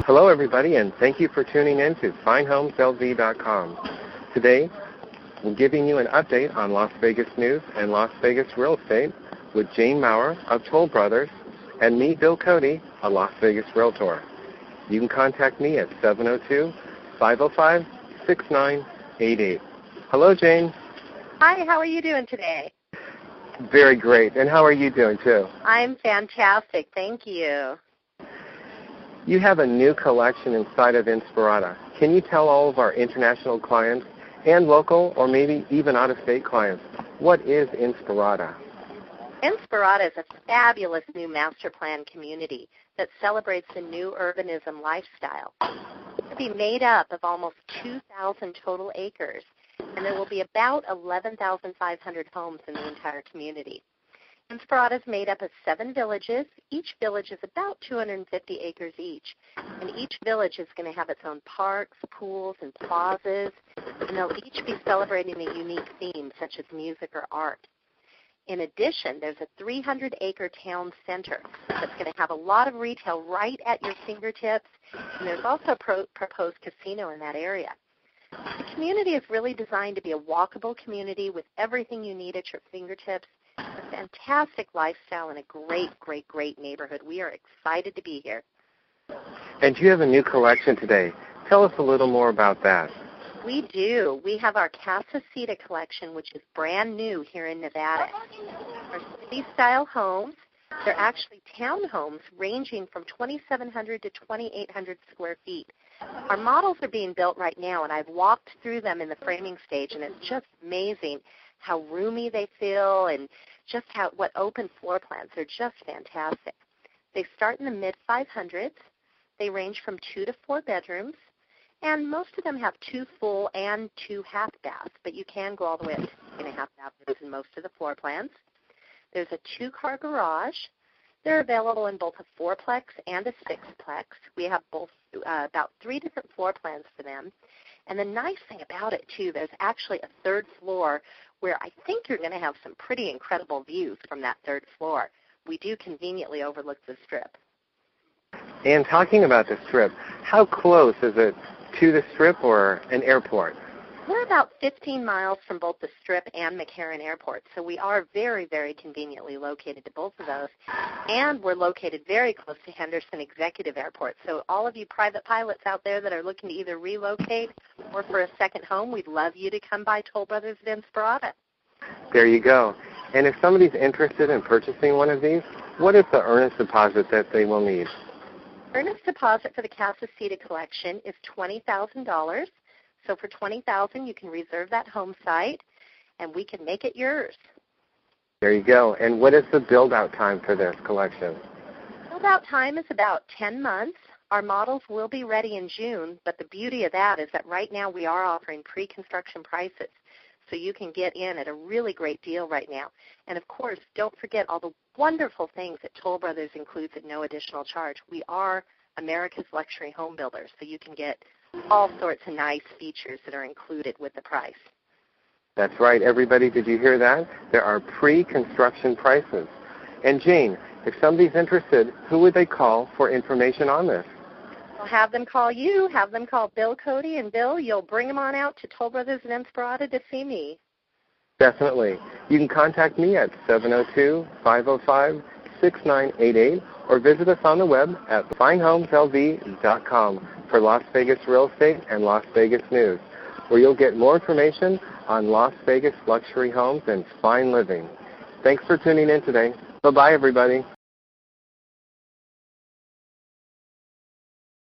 Hello, everybody, and thank you for tuning in to FindHomesLV.com. Today, we're giving you an update on Las Vegas news and Las Vegas real estate with Jane Maurer of Toll Brothers and me, Bill Cody, a Las Vegas realtor. You can contact me at 702-505-6988. Hello, Jane. Hi, how are you doing today? Very great. And how are you doing, too? I'm fantastic. Thank you. You have a new collection inside of Inspirada. Can you tell all of our international clients and local or maybe even out-of-state clients, what is Inspirada? Inspirada is a fabulous new master plan community that celebrates the new urbanism lifestyle. It will be made up of almost 2,000 total acres, and there will be about 11,500 homes in the entire community. Inspirada is made up of 7 villages. Each village is about 250 acres each, and each village is going to have its own parks, pools, and plazas, and they'll each be celebrating a unique theme such as music or art. In addition, there's a 300-acre town center that's going to have a lot of retail right at your fingertips, and there's also a proposed casino in that area. The community is really designed to be a walkable community with everything you need at your fingertips, a fantastic lifestyle, and a great, great, great neighborhood. We are excited to be here. And you have a new collection today. Tell us a little more about that. We do. We have our Casa Cita collection, which is brand new here in Nevada. Our city-style homes, they're actually townhomes ranging from 2,700 to 2,800 square feet. Our models are being built right now, and I've walked through them in the framing stage, and it's just amazing how roomy they feel and just what open floor plans. They're just fantastic. They start in the mid-500s. They range from 2 to 4 bedrooms. And most of them have 2 full and 2 half baths, but you can go all the way up to 2.5 bathrooms in most of the floor plans. There's a 2-car garage. They're available in both a 4-plex and a 6-plex. We have both about 3 different floor plans for them. And the nice thing about it, too, there's actually a 3rd floor where I think you're going to have some pretty incredible views from that 3rd floor. We do conveniently overlook the Strip. And talking about the Strip, how close is it to the Strip or an airport? We're about 15 miles from both the Strip and McCarran Airport, so we are very, very conveniently located to both of those. And we're located very close to Henderson Executive Airport, so all of you private pilots out there that are looking to either relocate or for a second home, we'd love you to come by Toll Brothers at Inspirada. There you go. And if somebody's interested in purchasing one of these, what is the earnest deposit that they will need? Earnest deposit for the Casa Cita collection is $20,000. So for $20,000, you can reserve that home site, and we can make it yours. There you go. And what is the build-out time for this collection? Build-out time is about 10 months. Our models will be ready in June, but the beauty of that is that right now we are offering pre-construction prices, so you can get in at a really great deal right now. And, of course, don't forget all the wonderful things that Toll Brothers includes at no additional charge. We are America's luxury home builders, so you can get all sorts of nice features that are included with the price. That's right, everybody. Did you hear that? There are pre-construction prices. And, Jane, if somebody's interested, who would they call for information on this? Well, have them call you. Have them call Bill Cody. And, Bill, you'll bring them on out to Toll Brothers and Inspirada to see me. Definitely. You can contact me at 702-505-6988 or visit us on the web at FindHomesLV.com. for Las Vegas real estate and Las Vegas news, where you'll get more information on Las Vegas luxury homes and fine living. Thanks for tuning in today. Bye-bye, everybody.